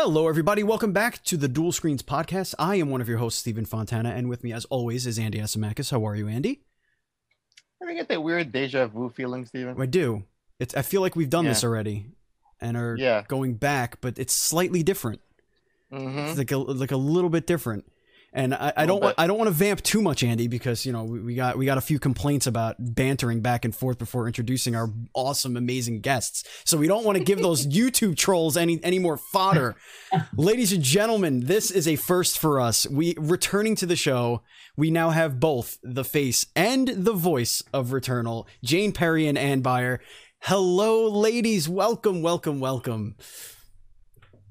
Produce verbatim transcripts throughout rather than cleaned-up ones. Hello, everybody. Welcome back to the Duel Screens Podcast. I am one of your hosts, Stephen Fontana, and with me, as always, is Andy Asimakis. How are you, Andy? I get that weird deja vu feeling, Stephen. I do. It's. I feel like we've done yeah. this already, and are yeah. going back, but it's slightly different. Mm-hmm. It's like a, like a little bit different, and I, I don't. Wa- I don't want to vamp too much, Andy, because you know we, we got we got a few complaints about bantering back and forth before introducing our awesome, amazing guests. So we don't want to give those YouTube trolls any any more fodder. Ladies and gentlemen, this is a first for us. We returning to the show. We now have both the face and the voice of Returnal, Jane Perry and Ann Byer. Hello, ladies. Welcome, welcome, welcome.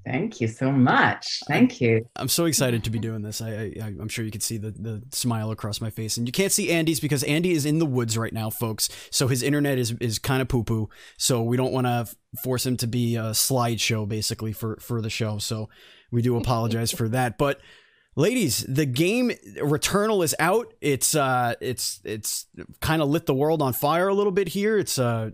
Thank you so much. Thank you. I'm so excited to be doing this. I, I, I'm sure you can see the, the smile across my face. And you can't see Andy's because Andy is in the woods right now, folks. So his internet is, is kind of poo-poo. So we don't want to f- force him to be a slideshow, basically, for, for the show. So we do apologize for that. But, ladies, the game Returnal is out. It's uh, it's it's kind of lit the world on fire a little bit here. It's uh,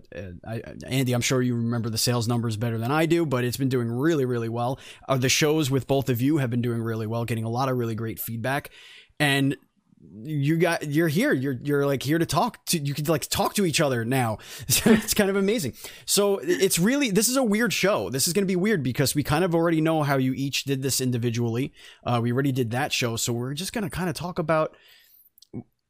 I, Andy, I'm sure you remember the sales numbers better than I do, but it's been doing really, really well. Uh, the shows with both of you have been doing really well, getting a lot of really great feedback. And you got you're here. You're you're like here to talk to. You can like talk to each other now. It's kind of amazing. So it's really this is a weird show. This is going to be weird because we kind of already know how you each did this individually. Uh, we already did that show, so we're just going to kind of talk about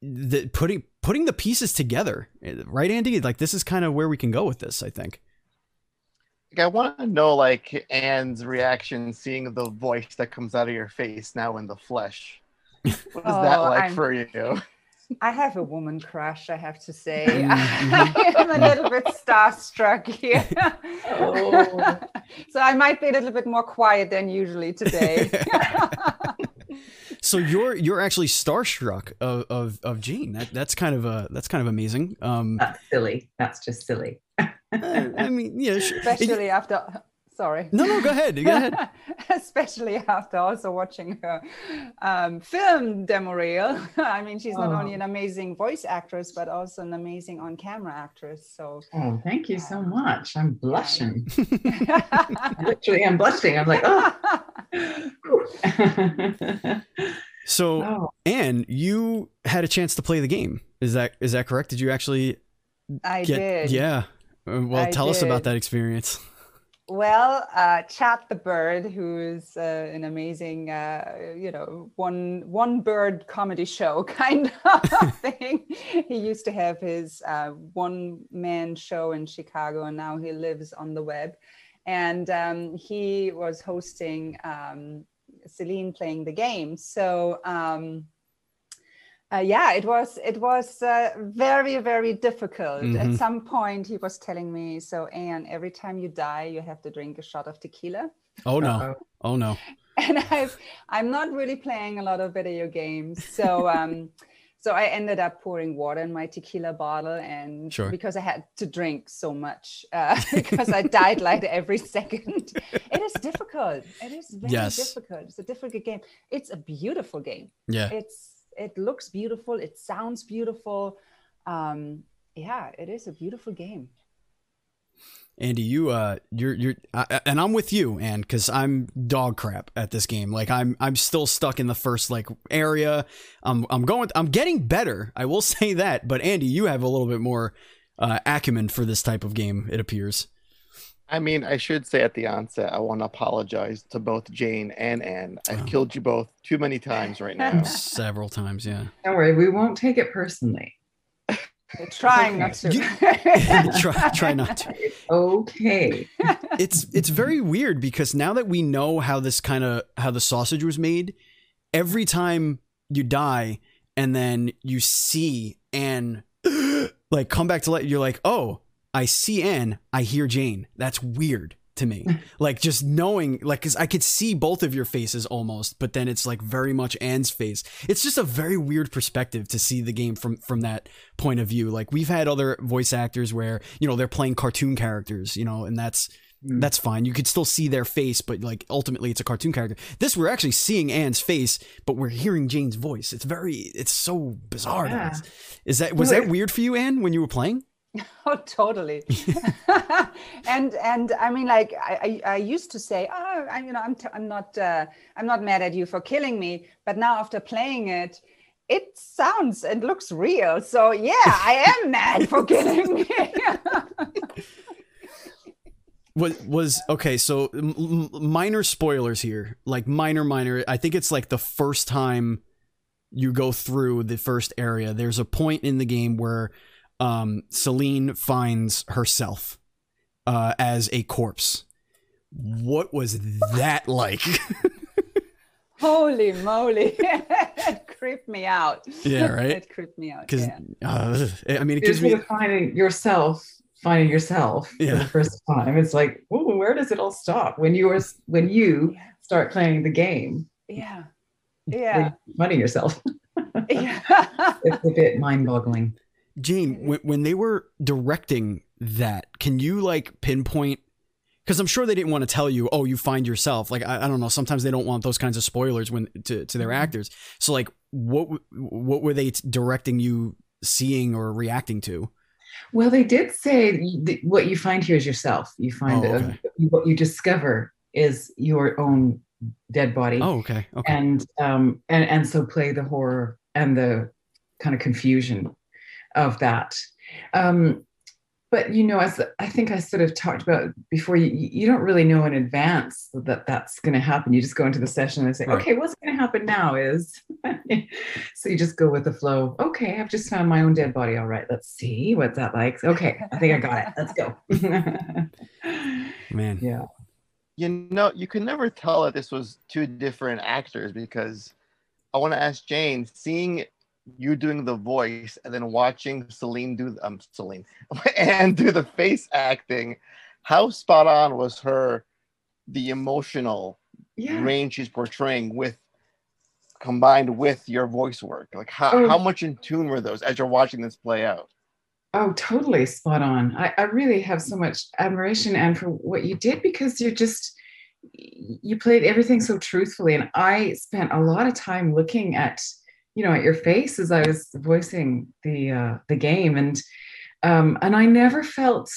the putting putting the pieces together, right, Andy? Like this is kind of where we can go with this, I think. I want to know like Anne's reaction seeing the voice that comes out of your face now in the flesh. What is oh, that like I'm, for you? I have a woman crush, I have to say. I'm a little bit starstruck here. Oh. So I might be a little bit more quiet than usually today. So you're you're actually starstruck of of, of Jane. That that's kind of a that's kind of amazing. Um, that's silly. That's just silly. I mean, yeah. She, Especially it, after. Sorry. No, no, go ahead. Go ahead. Especially after also watching her um, film demo reel. I mean, she's not oh. only an amazing voice actress, but also an amazing on-camera actress. So. Oh, thank you um, so much. I'm blushing. Literally, I'm blushing. I'm like, oh. So, oh. Anne, you had a chance to play the game. Is that is that correct? Did you actually? I get, did. Yeah. Well, I tell did. us about that experience. Well, uh, Chat the Bird, who's uh, an amazing, uh, you know, one one bird comedy show kind of thing. He used to have his uh, one man show in Chicago, and now he lives on the web. And um, he was hosting um, Celine playing the game. So. Um, Uh, yeah, it was it was uh, very, very difficult. Mm-hmm. At some point, he was telling me, so, Anne, every time you die, you have to drink a shot of tequila. Oh, no. Uh-oh. Oh, no. And I've, I'm not really playing a lot of video games. So um, so I ended up pouring water in my tequila bottle and sure. because I had to drink so much, uh, because I died like every second. It is difficult. It is very yes. difficult. It's a difficult game. It's a beautiful game. Yeah, it's. It looks beautiful. It sounds beautiful. Um, yeah, it is a beautiful game. Andy, you, uh, you're, you're, I, and I'm with you, Anne, because I'm dog crap at this game. Like I'm, I'm still stuck in the first like area. I'm, I'm going, I'm getting better. I will say that. But Andy, you have a little bit more uh, acumen for this type of game, it appears. I mean, I should say at the onset, I want to apologize to both Jane and Anne. I've oh. killed you both too many times right now. Several times, yeah. Don't worry, we won't take it personally. We're trying not to. You, try, try not to. Okay. It's it's very weird because now that we know how this kind of how the sausage was made, every time you die and then you see Anne like come back to life, you're like, oh. I see Anne, I hear Jane. That's weird to me. Like just knowing, like, cause I could see both of your faces almost, but then it's like very much Anne's face. It's just a very weird perspective to see the game from, from that point of view. Like we've had other voice actors where, you know, they're playing cartoon characters, you know, and that's, mm. that's fine. You could still see their face, but like ultimately it's a cartoon character. This, we're actually seeing Anne's face, but we're hearing Jane's voice. It's very, it's so bizarre. Yeah. Is that, was that weird for you, Anne, when you were playing? Oh, totally. and and I mean, like I, I, I used to say, oh, I, you know, I'm t- I'm not uh, I'm not mad at you for killing me. But now after playing it, it sounds and looks real. So yeah, I am mad for killing me. Was was okay? So m- minor spoilers here, like minor, minor. I think it's like the first time you go through the first area. There's a point in the game where um, Celine finds herself uh, as a corpse. What was that like? Holy moly! It creeped me out. Yeah, right. It creeped me out. Because yeah. uh, I mean, it gives me finding yourself. Finding yourself yeah. for the first time. It's like, ooh, where does it all stop? When you are, when you start playing the game, yeah, yeah, finding yourself. Yeah. It's a bit mind-boggling. Jane, when, when they were directing that, can you like pinpoint? Because I'm sure they didn't want to tell you, oh, you find yourself. Like I, I don't know. Sometimes they don't want those kinds of spoilers when to to their actors. So like, what what were they t- directing you seeing or reacting to? Well, they did say what you find here is yourself. You find oh, okay. a, what you discover is your own dead body. Oh, okay. okay. And um, and and so play the horror and the kind of confusion of that. Um, but you know, as I think I sort of talked about before, you you don't really know in advance that that's going to happen. You just go into the session and say, right. okay, what's going to happen now is. So you just go with the flow. Okay, I've just found my own dead body. All right, let's see what's that like. Okay, I think I got it. Let's go. Man, yeah. You know, you could never tell if this was two different actors because I want to ask Jane, seeing you doing the voice and then watching Celine do um Celine and do the face acting, how spot on was her the emotional yeah. range she's portraying with combined with your voice work? Like how, oh. how much in tune were those as you're watching this play out? Oh, totally spot on. I, I really have so much admiration, Anne, for what you did because you're just you played everything so truthfully. And I spent a lot of time looking at you know, at your face as I was voicing the uh, the game, and um, and I never felt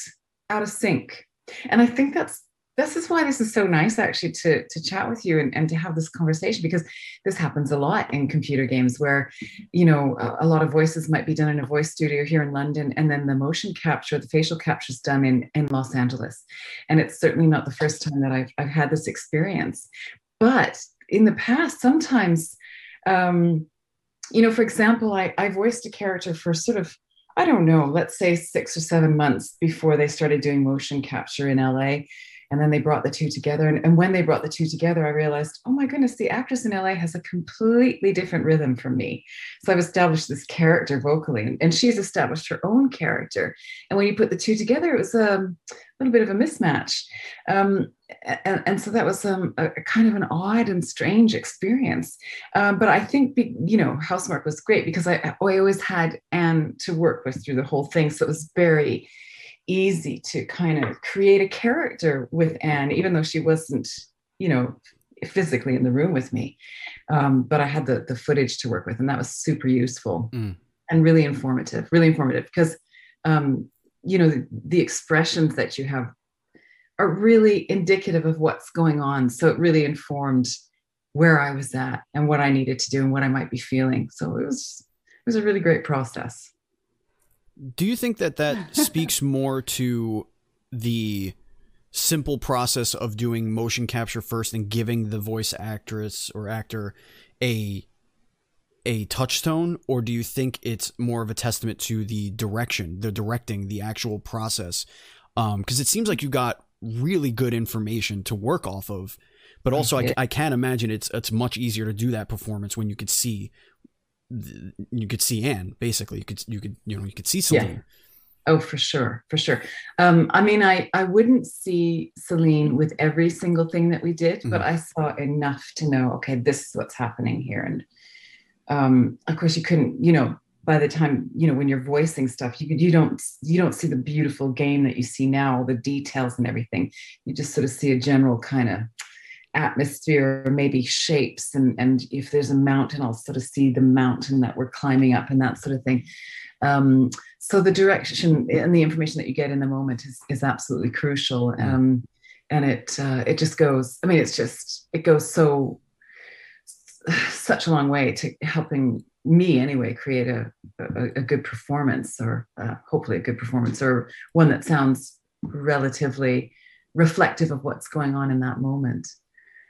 out of sync. And I think that's this is why this is so nice, actually, to to chat with you and, and to have this conversation because this happens a lot in computer games where, you know, a, a lot of voices might be done in a voice studio here in London, and then the motion capture, the facial capture, is done in in Los Angeles. And it's certainly not the first time that I've I've had this experience, but in the past, sometimes. Um, You know, for example, I, I voiced a character for sort of, I don't know, let's say six or seven months before they started doing motion capture in L A. And then they brought the two together. And, and when they brought the two together, I realized, oh, my goodness, the actress in L A has a completely different rhythm from me. So I've established this character vocally, and she's established her own character. And when you put the two together, it was a little bit of a mismatch. Um, and, and so that was um, a, a kind of an odd and strange experience. Um, but I think, be, you know, Housemarque was great because I, I always had Anne to work with through the whole thing. So it was very easy to kind of create a character with Anne, even though she wasn't, you know, physically in the room with me. Um, but I had the the footage to work with, and that was super useful mm. and really informative, really informative because, um, you know, the, the expressions that you have are really indicative of what's going on. So it really informed where I was at and what I needed to do and what I might be feeling. So it was, it was a really great process. Do you think that that speaks more to the simple process of doing motion capture first and giving the voice actress or actor a a touchstone, or do you think it's more of a testament to the direction, the directing, the actual process? Um, because it seems like you got really good information to work off of, but also I, I can imagine it's it's much easier to do that performance when you could see. You could see Anne, basically. You could, you could, you know, you could see Celine. Yeah. Oh, for sure, for sure. Um, I mean, I, I wouldn't see Celine with every single thing that we did, mm-hmm. but I saw enough to know, okay, this is what's happening here. And um, of course, you couldn't, you know, by the time, you know, when you're voicing stuff, you you don't you don't see the beautiful game that you see now, all the details and everything. You just sort of see a general kind of atmosphere, or maybe shapes, and and if there's a mountain, I'll sort of see the mountain that we're climbing up and that sort of thing. Um, So the direction and the information that you get in the moment is is absolutely crucial. Mm. Um, and it uh, it just goes, I mean, it's just, it goes so, such a long way to helping me anyway, create a, a, a good performance, or uh, hopefully a good performance, or one that sounds relatively reflective of what's going on in that moment.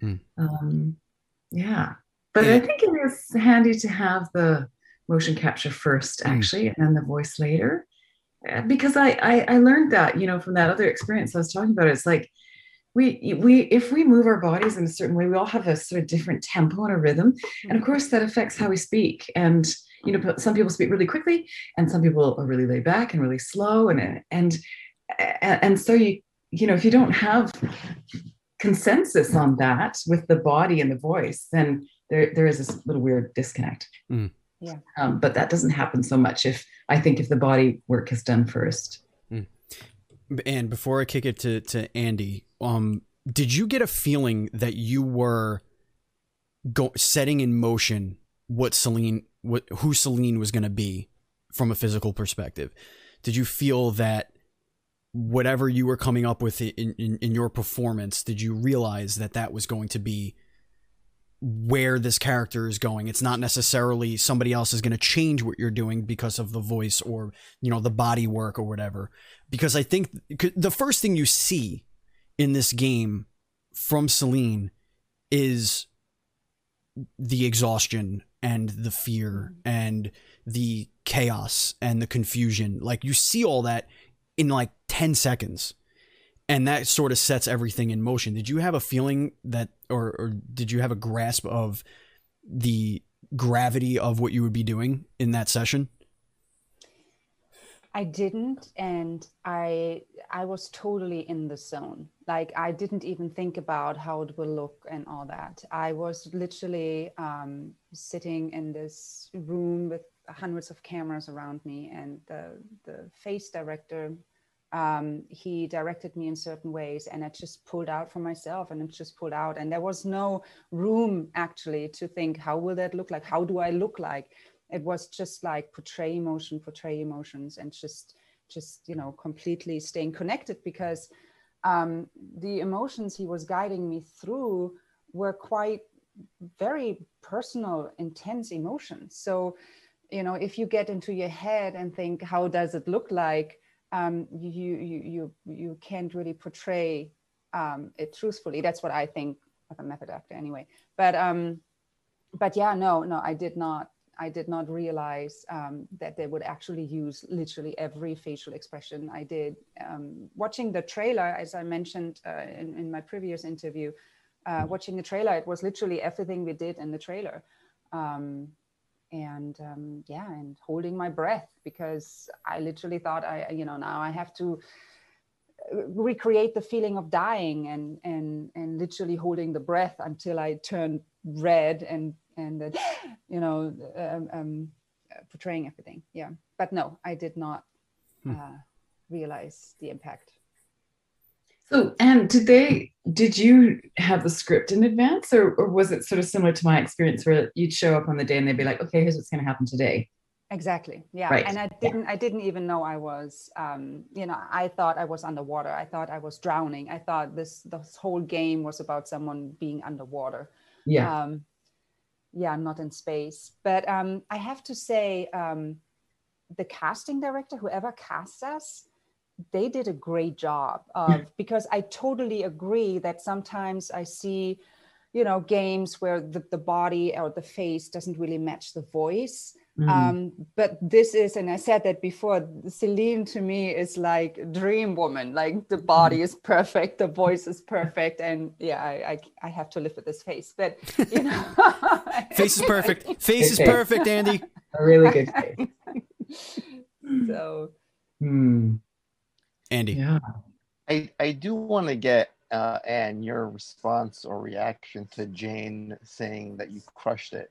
Mm. Um, yeah. But yeah. I think it is handy to have the motion capture first, actually, mm. and the voice later, because I, I I learned that, you know, from that other experience I was talking about. It's like we we if we move our bodies in a certain way, we all have a sort of different tempo and a rhythm, mm. and of course that affects how we speak. And you know, some people speak really quickly, and some people are really laid back and really slow, and and and so you you know if you don't have consensus on that with the body and the voice, then there there is this little weird disconnect. Mm. Yeah, um, but that doesn't happen so much if I think if the body work is done first. Mm. And before I kick it to to Andy, um, did you get a feeling that you were go- setting in motion what Celine, what who Celine was going to be from a physical perspective? Did you feel that whatever you were coming up with in in, in your performance, did you realize that that was going to be where this character is going? It's not necessarily somebody else is going to change what you're doing because of the voice or, you know, the body work or whatever. Because I think the first thing you see in this game from Celine is the exhaustion and the fear and the chaos and the confusion. Like, you see all that in like ten seconds. And that sort of sets everything in motion. Did you have a feeling that, or, or did you have a grasp of the gravity of what you would be doing in that session? I didn't. And I, I was totally in the zone. Like, I didn't even think about how it will look and all that. I was literally um, sitting in this room with hundreds of cameras around me, and the, the face director, um he directed me in certain ways, and I just pulled out for myself, and it just pulled out, and there was no room actually to think, how will that look like, how do I look like? It was just like portray emotion, portray emotions, and just just you know completely staying connected, because um the emotions he was guiding me through were quite very personal, intense emotions. So you know if you get into your head and think, how does it look like, Um, you, you you you can't really portray um, it truthfully. That's what I think of a method actor, anyway. But um, but yeah, no, no, I did not. I did not realize um, that they would actually use literally every facial expression I did. Um, watching the trailer, as I mentioned uh, in, in my previous interview, uh, watching the trailer, it was literally everything we did in the trailer. Um, And um, yeah, and holding my breath, because I literally thought, I, you know, now I have to recreate the feeling of dying, and and and literally holding the breath until I turned red, and and that, you know, um, um, portraying everything. Yeah, but no, I did not hmm. uh, realize the impact. So, and did they, did you have the script in advance, or, or was it sort of similar to my experience where you'd show up on the day and they'd be like, okay, here's what's going to happen today? Exactly. Yeah. Right. And I didn't, yeah. I didn't even know I was, um, you know, I thought I was underwater. I thought I was drowning. I thought this, this whole game was about someone being underwater. Yeah. Um, yeah. I'm not in space, but um, I have to say um, the casting director, whoever casts us, they did a great job of, because I totally agree that sometimes I see, you know, games where the, the body or the face doesn't really match the voice. Mm. Um, but this is, and I said that before, Celine to me is like dream woman, like the body is perfect, the voice is perfect. And yeah, I, I, I have to live with this face, but you know. Face is perfect. Face is perfect, Andy. A really good face. So. Hmm. Andy. Yeah. I, I do want to get, uh, Anne, your response or reaction to Jane saying that you crushed it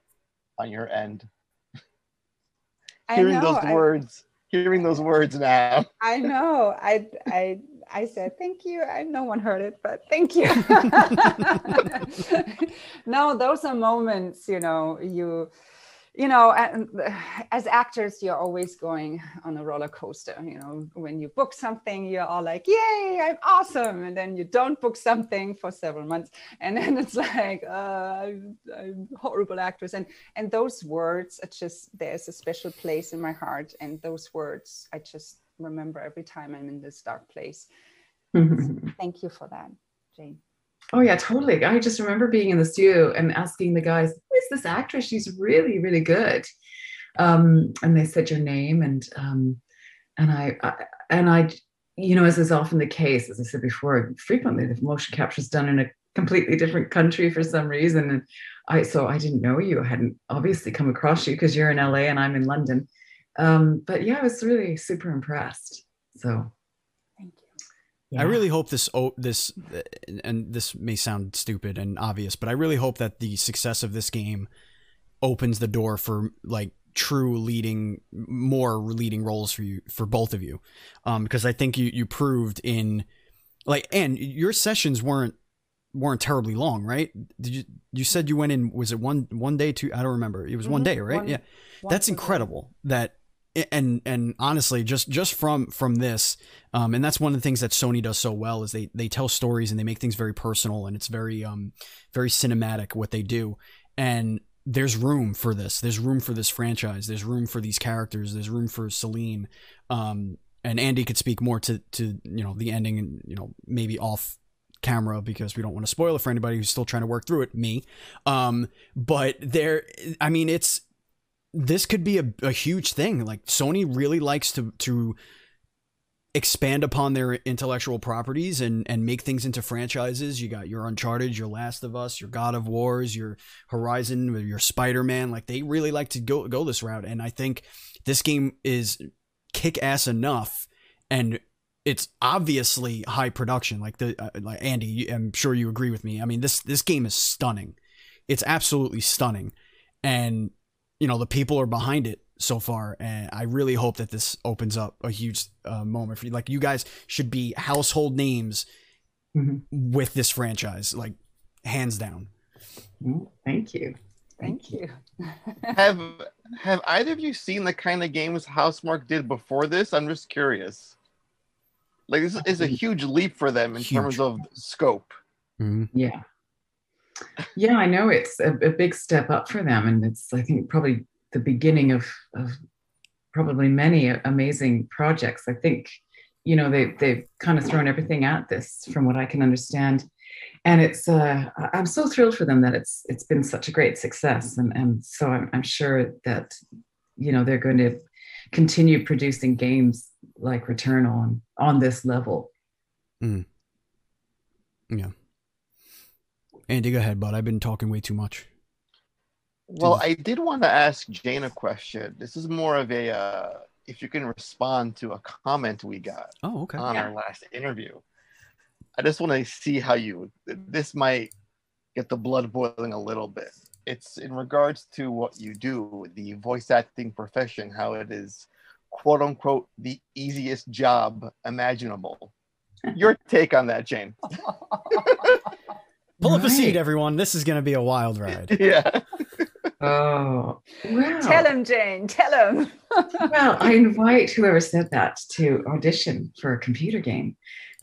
on your end. I hearing know, those I, words, hearing those words now. I know. I I I said, thank you. I no one heard it, but thank you. No, those are moments, you know, you you know, and as actors, you're always going on a roller coaster. You know, when you book something, you're all like, yay, I'm awesome. And then you don't book something for several months. And then it's like, uh, I'm, I'm a horrible actress. And, and those words, it's just, there's a special place in my heart. And those words, I just remember every time I'm in this dark place. Mm-hmm. So thank you for that, Jane. Oh yeah, totally. I just remember being in the studio and asking the guys, who is this actress? She's really, really good. Um, and they said your name, and um, and I, I and I, you know, as is often the case, as I said before, frequently the motion capture is done in a completely different country for some reason, and I so I didn't know you. I hadn't obviously come across you because you're in L A and I'm in London. Um, but yeah, I was really super impressed. So. Yeah. I really hope this, oh, this, and this may sound stupid and obvious, but I really hope that the success of this game opens the door for like true leading, more leading roles for you, for both of you. Um, because I think you, you proved in like, and your sessions weren't, weren't terribly long, right? Did you, you said you went in, was it one, one day, two, I don't remember. It was mm-hmm. one day, right? One, yeah. One That's incredible day. that. And and honestly, just just from from this, um, and that's one of the things that Sony does so well is they they tell stories and they make things very personal, and it's very um very cinematic what they do. And there's room for this. There's room for this franchise. There's room for these characters. There's room for Celine. Um, and Andy could speak more to to you know the ending and you know maybe off camera because we don't want to spoil it for anybody who's still trying to work through it. Me, um, but there, I mean, it's. This could be a, a huge thing. Like Sony really likes to, to expand upon their intellectual properties and, and make things into franchises. You got your Uncharted, your Last of Us, your God of Wars, your Horizon, your Spider-Man. Like they really like to go, go this route. And I think this game is kick ass enough, and it's obviously high production. Like the, uh, like Andy, I'm sure you agree with me. I mean, this, this game is stunning. It's absolutely stunning. And, you know, the people are behind it so far, and I really hope that this opens up a huge uh, moment for you. Like, you guys should be household names mm-hmm. with this franchise, like, hands down. Thank you. Thank you. have Have either of you seen the kind of games Housemarque did before this? I'm just curious. Like, this is a huge leap for them in huge. terms of scope. Mm-hmm. Yeah. Yeah, I know it's a, a big step up for them, and it's I think probably the beginning of, of probably many amazing projects. I think you know they they've kind of thrown everything at this, from what I can understand, and it's uh, I'm so thrilled for them that it's it's been such a great success, and and so I'm I'm sure that you know they're going to continue producing games like Returnal on on this level. Mm. Yeah. Andy, go ahead, bud. I've been talking way too much. Well, I did want to ask Jane a question. This is more of a, uh, if you can respond to a comment we got oh, okay. on yeah. our last interview. I just want to see how you, this might get the blood boiling a little bit. It's in regards to what you do, the voice acting profession, how it is, quote unquote, the easiest job imaginable. Your take on that, Jane. Pull right. up a seat, everyone. This is going to be a wild ride. Yeah. Oh. Wow. Tell him, Jane. Tell him. Well, I invite whoever said that to audition for a computer game.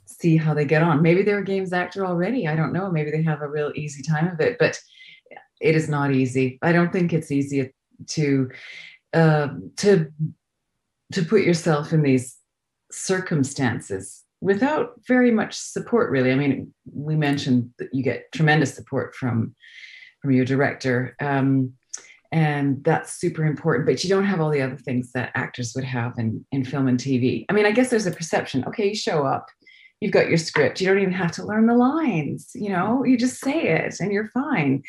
See how they get on. Maybe they're a games actor already. I don't know. Maybe they have a real easy time of it. But it is not easy. I don't think it's easy to uh, to to put yourself in these circumstances without very much support, really. I mean, we mentioned that you get tremendous support from, from your director, um, and that's super important, but you don't have all the other things that actors would have in, in film and T V. I mean, I guess there's a perception, okay, you show up, you've got your script, you don't even have to learn the lines, you know, you just say it and you're fine.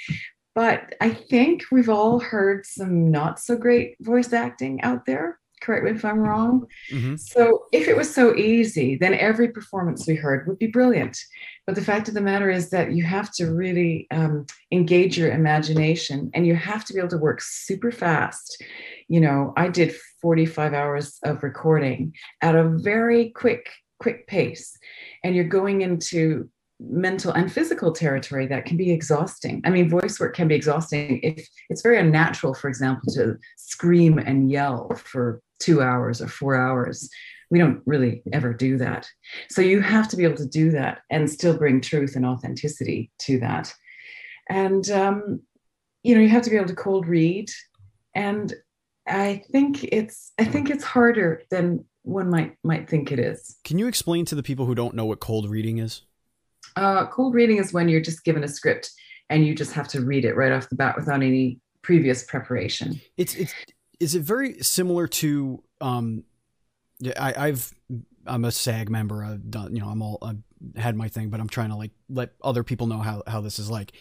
But I think we've all heard some not so great voice acting out there. Correct me if I'm wrong. Mm-hmm. So if it was so easy, then every performance we heard would be brilliant. But the fact of the matter is that you have to really um, engage your imagination, and you have to be able to work super fast. You know, I did forty-five hours of recording at a very quick, quick pace. And you're going into mental and physical territory that can be exhausting. I mean, voice work can be exhausting. If it's very unnatural, for example, to scream and yell for two hours or four hours. We don't really ever do that. So you have to be able to do that and still bring truth and authenticity to that. And, um, you know, you have to be able to cold read. And I think it's, I think it's harder than one might, might think it is. Can you explain to the people who don't know what cold reading is? Uh, cold reading is when you're just given a script and you just have to read it right off the bat without any previous preparation. It's, it's, is it very similar to, um, Yeah, I, I've, I'm a SAG member. I've done, you know, I'm all, I've had my thing, but I'm trying to like, let other people know how, how this is like.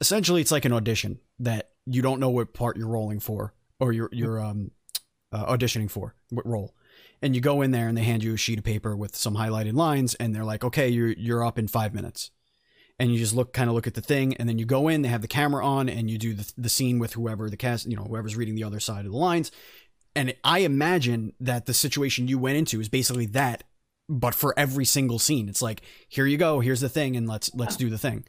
Essentially, it's like an audition that you don't know what part you're rolling for or you're, you're um, uh, auditioning for, what role. And you go in there and they hand you a sheet of paper with some highlighted lines and they're like, okay, you're, you're up in five minutes. And you just look, kind of look at the thing, and then you go in, they have the camera on and you do the, the scene with whoever the cast, you know, whoever's reading the other side of the lines. And I imagine that the situation you went into is basically that, but for every single scene, it's like, here you go, here's the thing, and let's let's do the thing.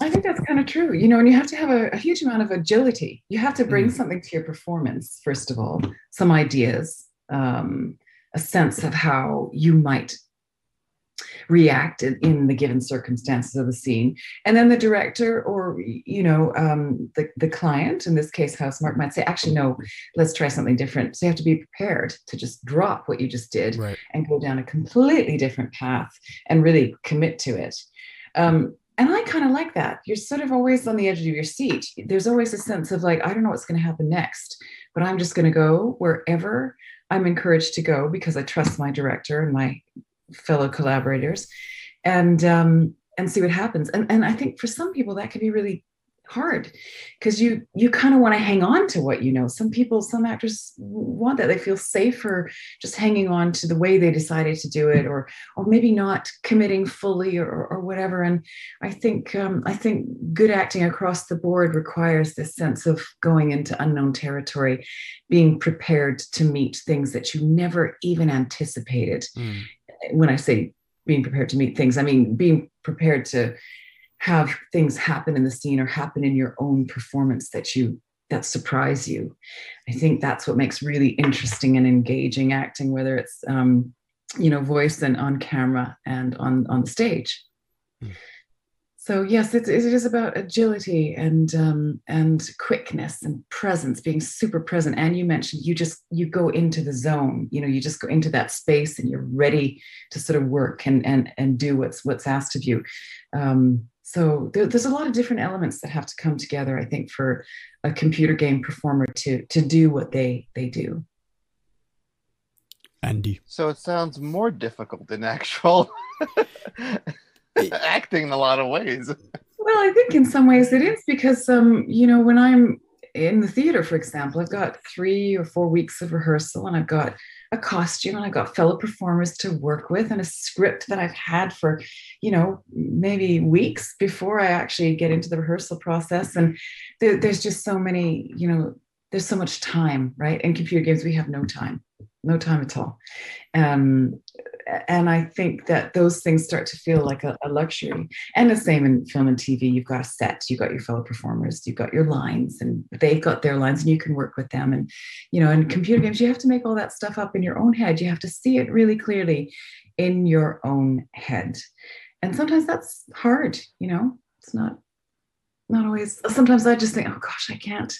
I think that's kind of true, you know, and you have to have a, a huge amount of agility. You have to bring mm-hmm. something to your performance, first of all, some ideas, um, a sense of how you might react in, in the given circumstances of the scene. And then the director or, you know, um, the, the client, in this case, Housemarque, might say, actually, no, let's try something different. So you have to be prepared to just drop what you just did right. and go down a completely different path and really commit to it. Um, and I kind of like that. You're sort of always on the edge of your seat. There's always a sense of like, I don't know what's going to happen next, but I'm just going to go wherever I'm encouraged to go because I trust my director and my fellow collaborators and um and see what happens. And and I think for some people that can be really hard because you you kind of want to hang on to what you know. Some people, some actors want that. They feel safer just hanging on to the way they decided to do it or or maybe not committing fully or or whatever. And I think um I think good acting across the board requires this sense of going into unknown territory, being prepared to meet things that you never even anticipated. Mm. When I say being prepared to meet things, I mean being prepared to have things happen in the scene or happen in your own performance that you that surprise you. I think that's what makes really interesting and engaging acting, whether it's um, you know, voice and on camera and on on the stage. Mm. So yes, it, it is about agility and um, and quickness and presence, being super present. And you mentioned you just you go into the zone, you know, you just go into that space and you're ready to sort of work and and and do what's what's asked of you. Um, so there, there's a lot of different elements that have to come together, I think, for a computer game performer to to do what they they do. Andy. So it sounds more difficult than actual. Acting in a lot of ways. Well, I think in some ways it is because, um, you know, when I'm in the theater, for example, I've got three or four weeks of rehearsal and I've got a costume and I've got fellow performers to work with and a script that I've had for, you know, maybe weeks before I actually get into the rehearsal process. And there, there's just so many, you know, there's so much time, right? In computer games, we have no time, no time at all. Um, And I think that those things start to feel like a, a luxury. And the same in film and T V. You've got a set, you've got your fellow performers, you've got your lines, and they've got their lines, and you can work with them. And, you know, in computer games, you have to make all that stuff up in your own head. You have to see it really clearly in your own head. And sometimes that's hard, you know, it's not, not always. Sometimes I just think, oh gosh, I can't.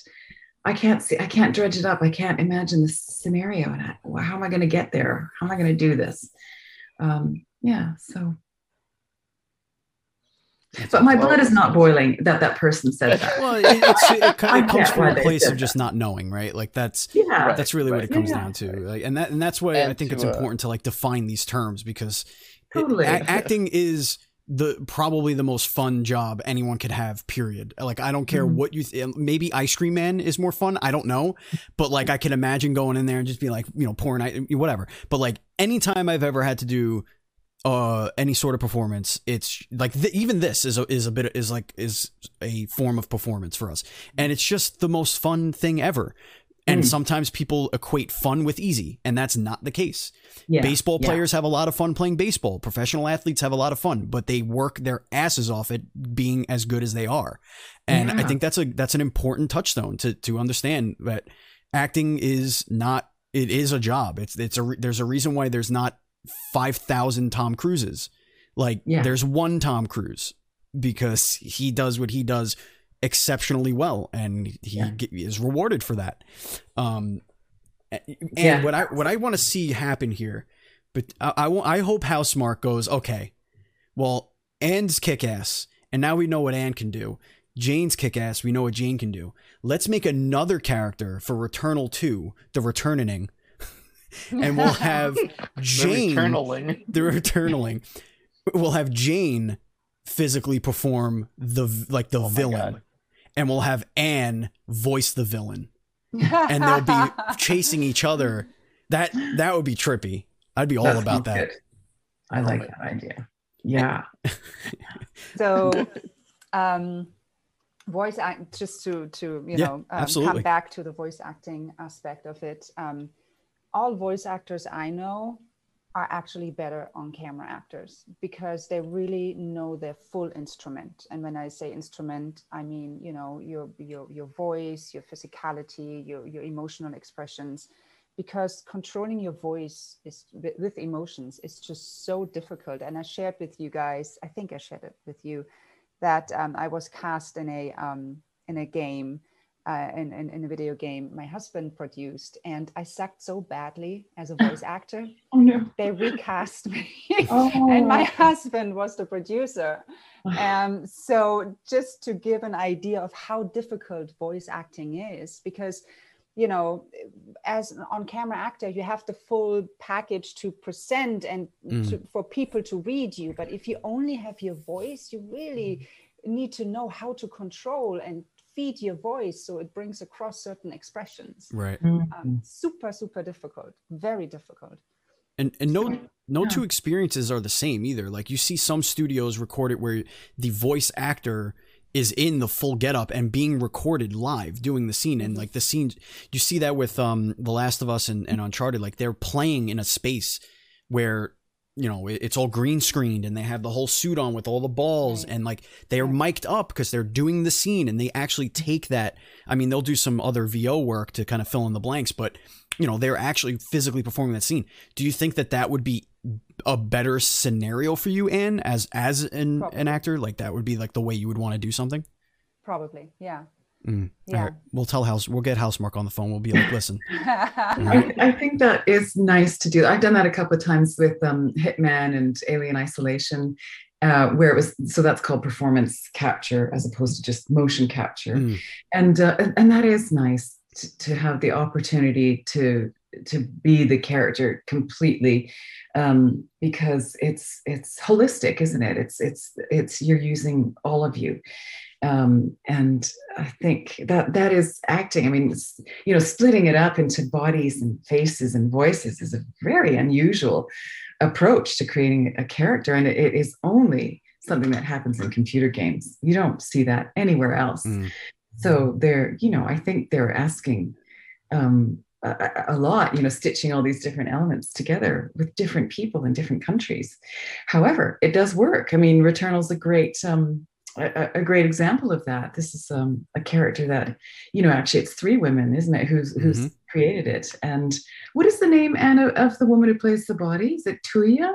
I can't see, I can't dredge it up. I can't imagine this scenario. And I, well, how am I going to get there? How am I going to do this? Um, yeah. So, but my blood is not boiling that that person said that. Well, it, it's, it, it comes from a place of just not knowing, right? Like that's, yeah, that's really right, what it comes yeah, down to. Right. Like, and that, and that's why and I think to, it's important to like define these terms because totally. it, a- acting is the probably the most fun job anyone could have, period. Like, I don't care mm-hmm. what you th- maybe Ice Cream Man is more fun. I don't know. But like, I can imagine going in there and just be like, you know, pouring ice, whatever. But like, anytime I've ever had to do uh, any sort of performance, it's like th- even this is a, is a bit is like is a form of performance for us. And it's just the most fun thing ever. And mm. sometimes people equate fun with easy, and that's not the case. Yeah. Baseball players yeah. have a lot of fun playing baseball. Professional athletes have a lot of fun, but they work their asses off at being as good as they are. And yeah. I think that's a that's an important touchstone to to understand that acting is not it is a job. It's it's a there's a reason why there's not five thousand Tom Cruises. Like yeah. there's one Tom Cruise because he does what he does exceptionally well, and he yeah. is rewarded for that. Um, and yeah. what I what I want to see happen here, but I, I I hope Housemarque goes, okay, well, Anne's kick ass, and now we know what Anne can do. Jane's kick ass, we know what Jane can do. Let's make another character for Returnal two, the Returning, and we'll have Jane the Returnaling. The Returnaling. We'll have Jane physically perform the like the oh villain. And we'll have Anne voice the villain, and they'll be chasing each other. That that would be trippy. I'd be all That's about that. Good. I like that idea. Yeah. So, um, voice act. Just to to you yeah, know um, come back to the voice acting aspect of it. Um, all voice actors I know are actually better on camera actors because they really know their full instrument. And when I say instrument, I mean, you know, your, your, your voice, your physicality, your, your emotional expressions, because controlling your voice is with emotions is just so difficult. And I shared with you guys, I think I shared it with you that um, I was cast in a, um, in a game Uh, in, in, in a video game my husband produced, and I sucked so badly as a voice actor. Oh, no. They recast me. Oh. And my husband was the producer. Um, so just to give an idea of how difficult voice acting is, because, you know, as an on-camera actor, you have the full package to present and mm. to, for people to read you. But if you only have your voice, you really mm. need to know how to control and feed your voice so it brings across certain expressions. Right. Um, super, super difficult. Very difficult. And and no no yeah. two experiences are the same either. Like you see some studios record it where the voice actor is in the full getup and being recorded live doing the scene, and like the scene you see that with um The Last of Us and, and Uncharted. Like they're playing in a space where, you know, it's all green screened and they have the whole suit on with all the balls right. and like they are yeah. mic'd up because they're doing the scene, and they actually take that. I mean, they'll do some other V O work to kind of fill in the blanks, but, you know, they're actually physically performing that scene. Do you think that that would be a better scenario for you, Anne, as as an, an actor? Like that would be like the way you would want to do something? Probably. Yeah. Mm. Yeah. All right. We'll tell House. We'll get Housemarque on the phone. We'll be like, listen. I, I think that is nice to do. I've done that a couple of times with um, Hitman and Alien: Isolation, uh, where it was so that's called performance capture as opposed to just motion capture, mm. and uh, and that is nice to, to have the opportunity to to be the character completely, um, because it's it's holistic, isn't it? It's it's it's you're using all of you. Um, and I think that that is acting. I mean, you know, splitting it up into bodies and faces and voices is a very unusual approach to creating a character. And it, it is only something that happens in computer games. You don't see that anywhere else. Mm. So they're, you know, I think they're asking um, a, a lot, you know, stitching all these different elements together with different people in different countries. However, it does work. I mean, Returnal's a great, um, A, a great example of that. This is um, a character that, you know, actually it's three women, isn't it? Who's who's mm-hmm. created it? And what is the name, Anna, of the woman who plays the body? Is it Tuija?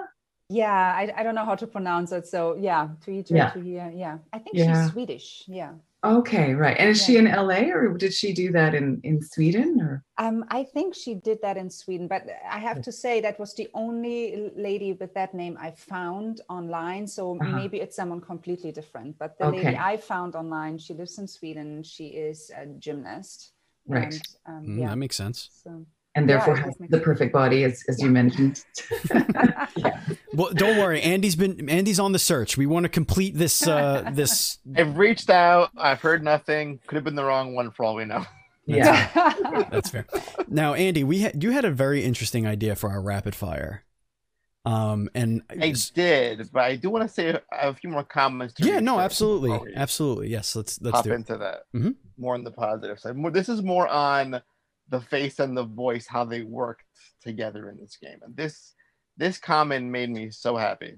Yeah, I, I don't know how to pronounce it. So yeah, Tuija. Yeah, Tuija, yeah. I think yeah. she's Swedish. Yeah. Okay, right. And is yeah. she in L A, or did she do that in, in Sweden? Or um, I think she did that in Sweden, but I have to say that was the only lady with that name I found online. So uh-huh. maybe it's someone completely different. But the okay. lady I found online, she lives in Sweden. She is a gymnast. Right. And, um, mm, yeah. That makes sense. So, and therefore yeah, has the perfect sense. Body, as as yeah. you mentioned. yeah. Well, don't worry. Andy's been Andy's on the search. We want to complete this. Uh, this. I've reached out. I've heard nothing. Could have been the wrong one for all we know. Yeah, that's fair. That's fair. Now, Andy, we had you had a very interesting idea for our rapid fire. Um, and I was, did, but I do want to say a few more comments. To yeah, no, absolutely, absolutely. Yes, let's let's hop do it. into that. Mm-hmm. More on the positive side. More. This is more on the face and the voice, how they worked together in this game. And this this comment made me so happy.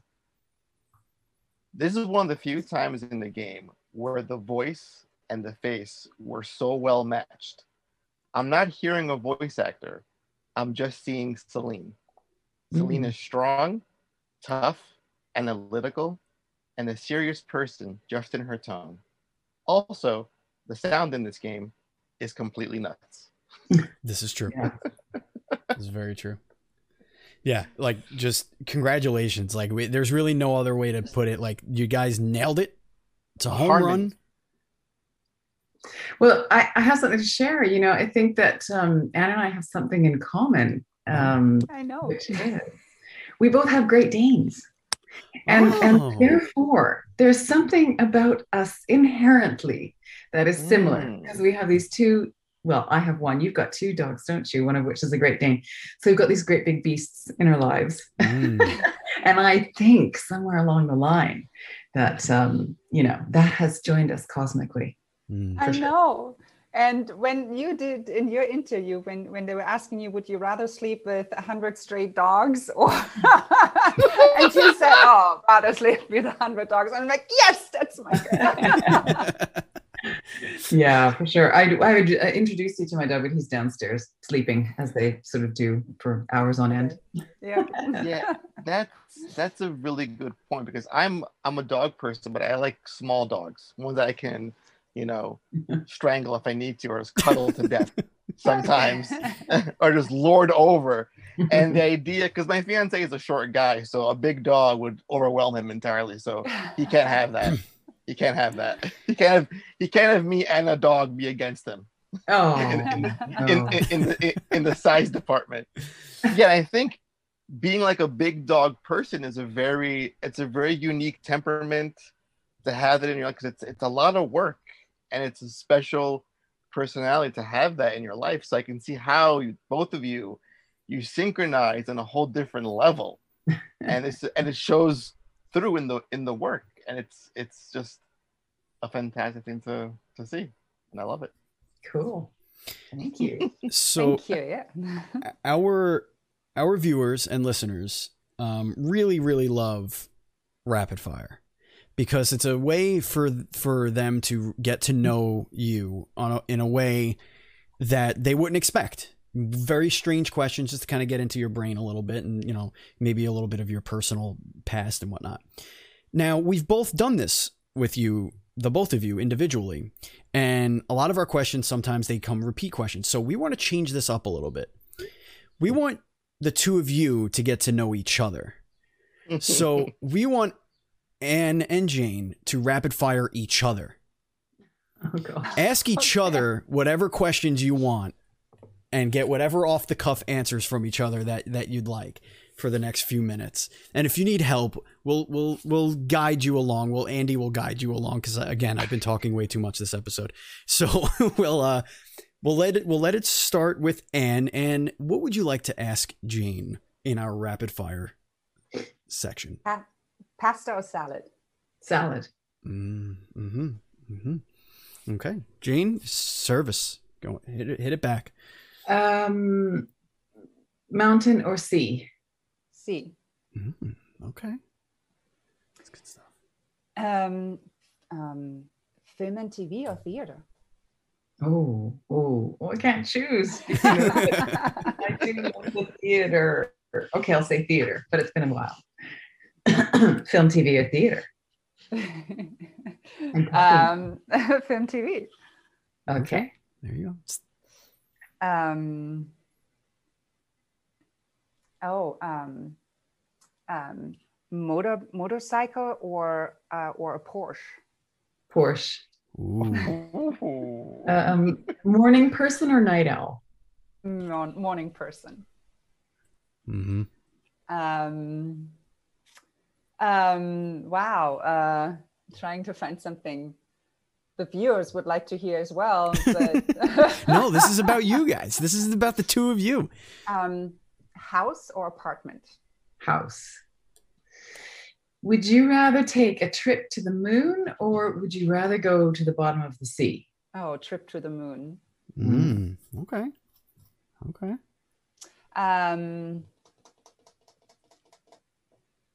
This is one of the few times in the game where the voice and the face were so well matched. I'm not hearing a voice actor. I'm just seeing Celine. Mm-hmm. Celine is strong, tough, analytical, and a serious person just in her tone. Also, the sound in this game is completely nuts. This is true. Yeah. This is very true. Yeah, like, just congratulations. Like, we, there's really no other way to put it. Like, you guys nailed it. It's a home Harmon. run. Well, I, I have something to share. You know, I think that um, Anna and I have something in common. Um, I know. We both have Great Danes. And, oh. and therefore, there's something about us inherently that is similar. Mm. Because we have these two, well, I have one. You've got two dogs, don't you? One of which is a Great Dane. So we've got these great big beasts in our lives. Mm. And I think somewhere along the line that, um, you know, that has joined us cosmically. Mm, I sure. know. And when you did in your interview, when, when they were asking you, would you rather sleep with one hundred stray dogs? Or and you said, oh, I'd rather sleep with one hundred dogs. And I'm like, yes, that's my girl. Yeah, for sure. I, I would introduce you to my dog, but he's downstairs sleeping, as they sort of do for hours on end. Yeah, yeah. That's, that's a really good point, because I'm, I'm a dog person, but I like small dogs, ones that I can, you know, strangle if I need to, or just cuddle to death sometimes, or just lord over. And the idea, because my fiance is a short guy, so a big dog would overwhelm him entirely. So he can't have that. He can't have that. He can't have, he can't have me and a dog be against him. Oh, in, in, oh. In, in, in, the, in the size department. Yeah, I think being like a big dog person is a very, it's a very unique temperament to have it in your life, because it's, it's a lot of work. And it's a special personality to have that in your life. So I can see how you, both of you, you synchronize on a whole different level, and it's and it shows through in the in the work. And it's it's just a fantastic thing to to see, and I love it. Cool, thank you. So thank you. Yeah, our our viewers and listeners um, really really love Rapid Fire, because it's a way for for them to get to know you on a, in a way that they wouldn't expect. Very strange questions, just to kind of get into your brain a little bit, and, you know, maybe a little bit of your personal past and whatnot. Now, we've both done this with you, the both of you individually, and a lot of our questions, sometimes they come repeat questions. So we want to change this up a little bit. We want the two of you to get to know each other. So we want Anne and Jane to rapid fire each other. Oh, God. Ask each okay. other whatever questions you want, and get whatever off the cuff answers from each other that, that you'd like for the next few minutes. And if you need help, we'll, we'll, we'll guide you along. Well, Andy will guide you along. 'Cause again, I've been talking way too much this episode. So we'll, uh, we'll let it, we'll let it start with Anne. And what would you like to ask Jane in our rapid fire section? Uh- Pasta or salad? Salad. Mm-hmm. Mm-hmm. Okay. Jane, service. Go hit it, hit it back. Um, mountain or sea? Sea. Mm-hmm. Okay. That's good stuff. Um, um, film and T V or theater? Oh, oh, oh I can't choose. I do love the theater. Okay, I'll say theater, but it's been a while. Film, T V, or theater? um, film, T V. Okay. There you go. Um, oh, um, um, motor motorcycle or uh, or a Porsche? Porsche. Ooh. um, morning person or night owl? No, morning person. Mm-hmm. Um. Um, wow. Uh, trying to find something the viewers would like to hear as well. But no, this is about you guys. This is about the two of you. Um, house or apartment? House. Would you rather take a trip to the moon, or would you rather go to the bottom of the sea? Oh, trip to the moon. Mm, okay. Okay. Um,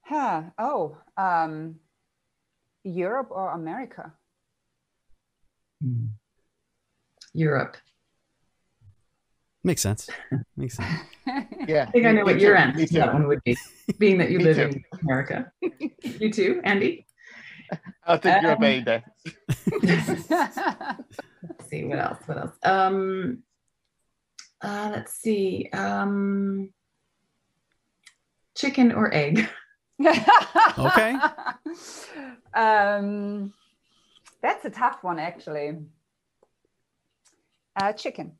huh. Oh, um, Europe or America? Mm. Europe. Makes sense. Makes sense. Yeah. I think I know what your answer to that one would be, being that you live too. in America. You too, Andy? I think um, Europe either. Let's see, what else? What else? Um, uh, let's see. Um, chicken or egg? Okay. Um, that's a tough one, actually. Uh, chicken.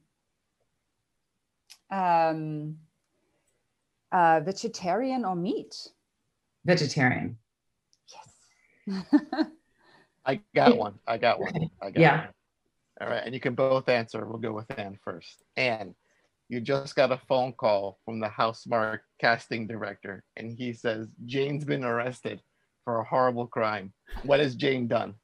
Um, uh, vegetarian or meat? Vegetarian. Yes. I got one. I got one. I got yeah. One. All right. And you can both answer. We'll go with Anne first. Anne, you just got a phone call from the Housemarque casting director, and he says, Jane's been arrested for a horrible crime. What has Jane done?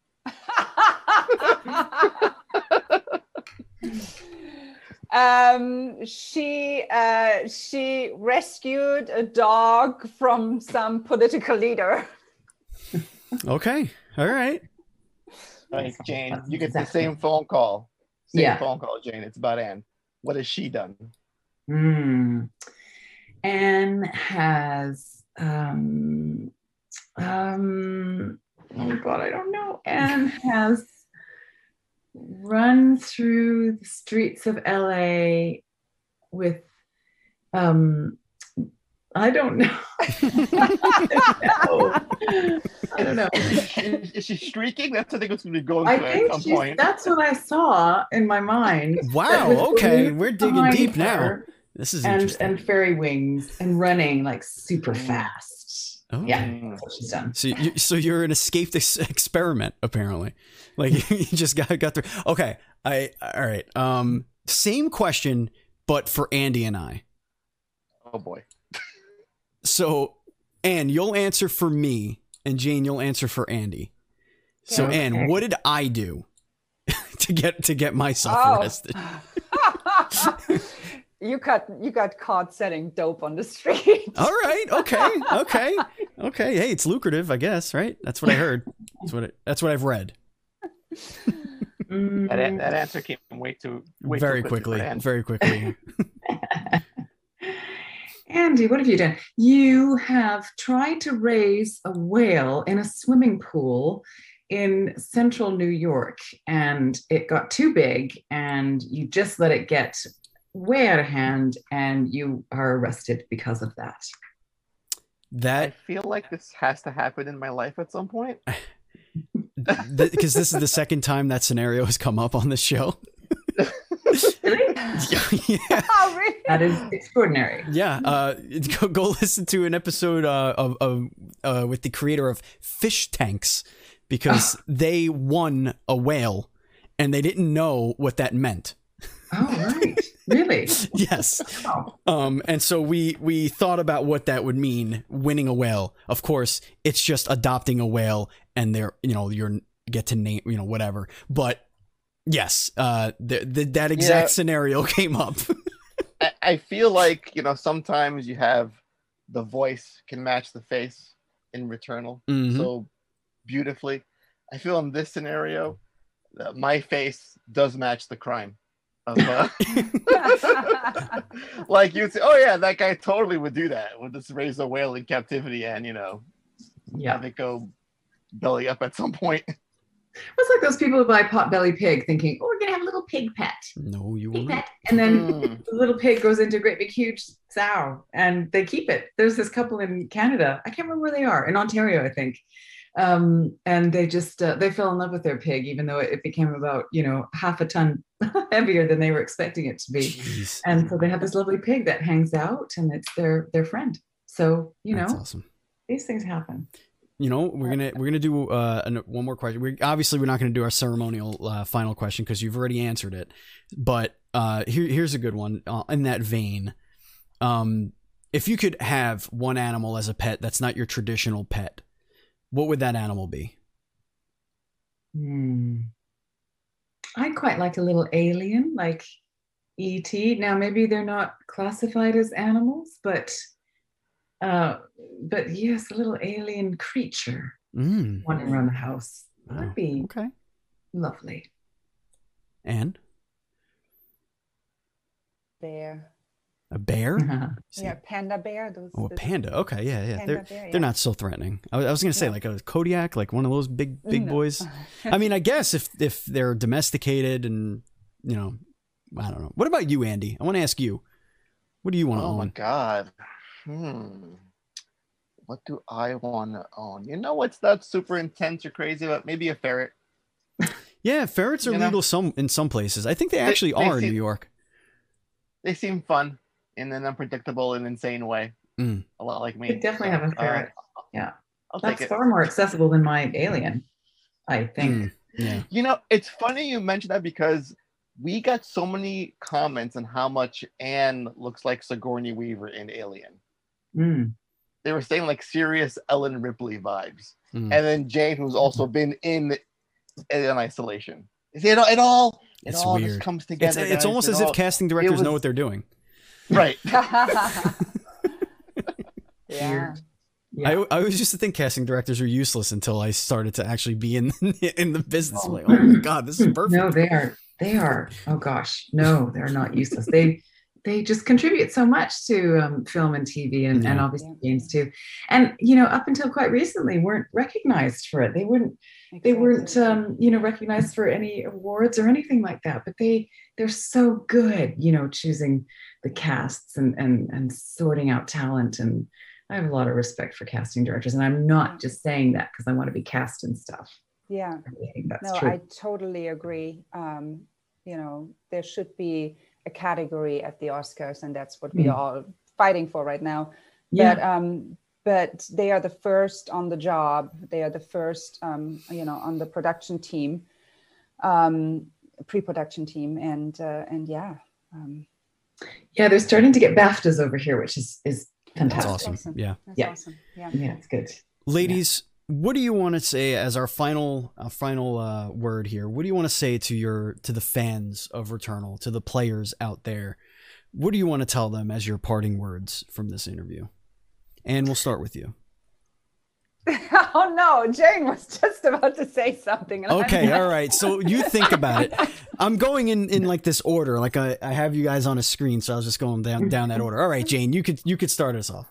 Um, she uh, she rescued a dog from some political leader. Okay, all right. Thanks, Jane. You get exactly. the same phone call. Same yeah. phone call, Jane. It's about Anne. What has she done? Mm. Anne has. Um, um, oh my God, I don't know. Anne has. Run through the streets of L A with, um, I don't know. I don't know. Is she, is she streaking? That's I think what's going to be going I think at some point. That's what I saw in my mind. Wow. Okay, we're digging deep now. This is and interesting. and fairy wings and running like super fast. Oh. Yeah, that's what she's done. So, you, so you're an escaped ex experiment, apparently. Like you just got got through. Okay, I all right. Um, same question, but for Andy and I. Oh boy. So, Anne, you'll answer for me, and Jane, you'll answer for Andy. So, yeah, okay. Anne, what did I do to get to get myself oh. arrested? You got you got caught selling dope on the street. All right. Okay. Okay. Okay. Hey, it's lucrative, I guess. Right. That's what I heard. That's what it, that's what I've read. Mm. That, that answer came way too way very too quickly. quickly very quickly. Andy, what have you done? You have tried to raise a whale in a swimming pool in central New York, and it got too big, and you just let it get way out of hand, and you are arrested because of that. That I feel like this has to happen in my life at some point. Because this is the second time that scenario has come up on this show. Really? Yeah. Oh, really? That is extraordinary. Yeah. Uh, go, go listen to an episode uh, of, of uh, with the creator of Fish Tanks, because they won a whale and they didn't know what that meant. Oh, right. Really? Yes. Wow. Um, and so we we thought about what that would mean, winning a whale. Of course, it's just adopting a whale, and they're you know you're get to name you know whatever. But yes, uh, the, the, that exact yeah. scenario came up. I, I feel like you know sometimes you have the voice can match the face in Returnal mm-hmm. so beautifully. I feel in this scenario, uh, my face does match the crime. Of, uh, like you'd say, oh yeah, that guy totally would do that. We'll just raise a whale in captivity and you know, yeah. have it go belly up at some point. It's like those people who buy Potbelly Pig, thinking, "Oh, we're gonna have a little pig pet." No, you won't. And then mm. the little pig goes into a great big huge sow, and they keep it. There's this couple in Canada. I can't remember where they are, in Ontario, I think. Um, and they just, uh, they fell in love with their pig, even though it, it became about, you know, half a ton heavier than they were expecting it to be. Jeez. And so they have this lovely pig that hangs out and it's their, their friend. So, you That's know, awesome. These things happen. You know, we're going to, we're going to do, uh, one more question. We're obviously we're not going to do our ceremonial, uh, final question cause you've already answered it, but, uh, here, here's a good one uh, in that vein. Um, if you could have one animal as a pet, that's not your traditional pet, what would that animal be? Hmm. I quite like a little alien, like E T. Now, maybe they're not classified as animals, but uh, but yes, a little alien creature mm. wandering around the house. Wow. Would be okay. Lovely. And? Bear. A bear? Uh-huh. Yeah, panda bear. Those, oh, those a panda. Okay, yeah, yeah. Panda they're bear, yeah. they're not so threatening. I was, I was going to say, yeah. like a Kodiak, like one of those big, big no. boys. I mean, I guess if, if they're domesticated and, you know, I don't know. What about you, Andy? I want to ask you. What do you want to oh own? Oh, my God. Hmm. What do I want to own? You know what's not super intense or crazy, but maybe a ferret. Yeah, ferrets are you legal know? some in some places. I think they actually they, they are seem, in New York. They seem fun in an unpredictable and insane way. Mm. A lot like me. They definitely have a ferret. Uh, yeah. I'll That's take it. Far more accessible than my alien, I think. Mm. Yeah. You know, it's funny you mentioned that because we got so many comments on how much Anne looks like Sigourney Weaver in Alien. Mm. They were saying like serious Ellen Ripley vibes. Mm. And then Jane, who's also been in Alien Isolation. See, it all, it all, it all weird. just comes together. It's, it's almost it as all, if casting directors was, know what they're doing. Right. yeah. yeah. I, I always used to think casting directors were useless until I started to actually be in, in the business. Oh. I'm like, oh my God, this is perfect. No, they are. They are, oh gosh, no, they're not useless. They they just contribute so much to um, film and T V and, yeah. and obviously games too. And, you know, up until quite recently weren't recognized for it. They weren't, exactly. they weren't um, you know, recognized for any awards or anything like that, but they, they're so good, you know, choosing the casts and, and, and sorting out talent. And I have a lot of respect for casting directors. And I'm not just saying that because I want to be cast in stuff. Yeah, I think that's no, true. I totally agree. Um, you know, there should be a category at the Oscars, and that's what mm. we are all fighting for right now. Yeah. But, um, but they are the first on the job. They are the first, um, you know, on the production team, um, pre-production team, and uh, and yeah, um, yeah, they're starting to get BAFTAs over here, which is is fantastic. That's awesome. Yeah, that's yeah. awesome. Yeah, yeah, it's good, ladies. Yeah. What do you want to say as our final uh, final uh, word here? What do you want to say to your to the fans of Returnal, to the players out there? What do you want to tell them as your parting words from this interview? And we'll start with you. Oh, no, Jane was just about to say something. Okay, all right. So you think about it. I'm going in, in like this order. Like I, I have you guys on a screen, so I was just going down, down that order. All right, Jane, you could you could start us off.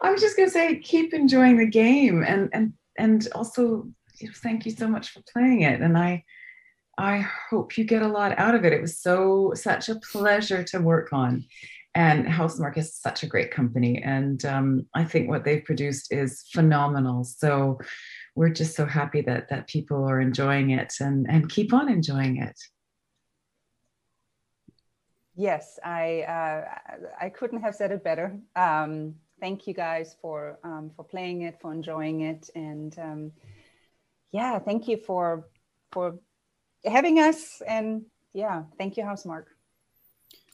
I was just going to say keep enjoying the game and and. And also, thank you so much for playing it. And I I hope you get a lot out of it. It was so such a pleasure to work on. And Housemarque is such a great company. And um, I think what they've produced is phenomenal. So we're just so happy that that people are enjoying it and, and keep on enjoying it. Yes, I, uh, I couldn't have said it better. Um, Thank you guys for um, for playing it, for enjoying it, and um, yeah, thank you for for having us, and yeah, thank you, Housemarque.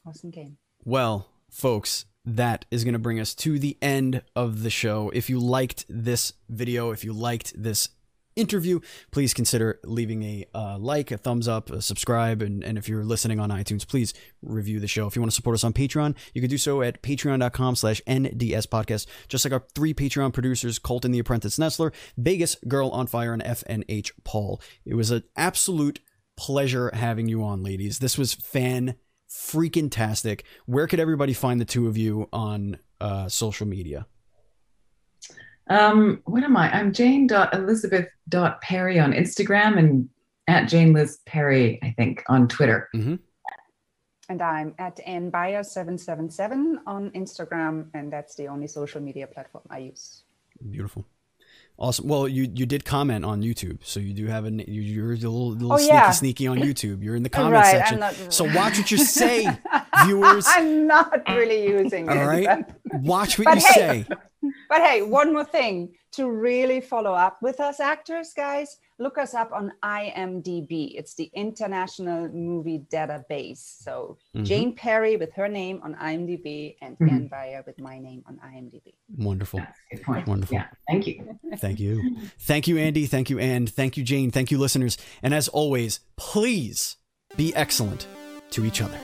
Awesome game. Well, folks, that is going to bring us to the end of the show. If you liked this video, if you liked this interview, please consider leaving a uh, like, a thumbs up, a subscribe, and, and if you're listening on iTunes, please review the show. If you want to support us on Patreon, you can do so at patreon dot com slash N D S podcast, just like our three Patreon producers, Colton the Apprentice Nestler, Vegas Girl on Fire, and F N H Paul. It was an absolute pleasure having you on, ladies. This was fan-freaking-tastic. Where could everybody find the two of you on uh, social media? Um, what am I? I'm jane dot elizabeth dot perry on Instagram and at Jane Liz Perry, I think, on Twitter. Mm-hmm. And I'm at N bio seven seven seven on Instagram, and that's the only social media platform I use. Beautiful. Awesome. Well, you, you did comment on YouTube, so you do have a, you, you're a little, little oh, sneaky, yeah. sneaky on YouTube. You're in the comment right, section. Not... So watch what you say, viewers. I'm not really using it. All right. But... Watch what but you hey. say. But hey, one more thing to really follow up with us actors, guys, look us up on I M D B. It's the International Movie Database. So mm-hmm. Jane Perry with her name on I M D B and mm-hmm. Ann Bayer with my name on I M D B. Wonderful. Good point. Wonderful. Yeah. Thank you. Thank you. Thank you, Andy. Thank you, Ann. Thank you, Jane. Thank you, listeners. And as always, please be excellent to each other.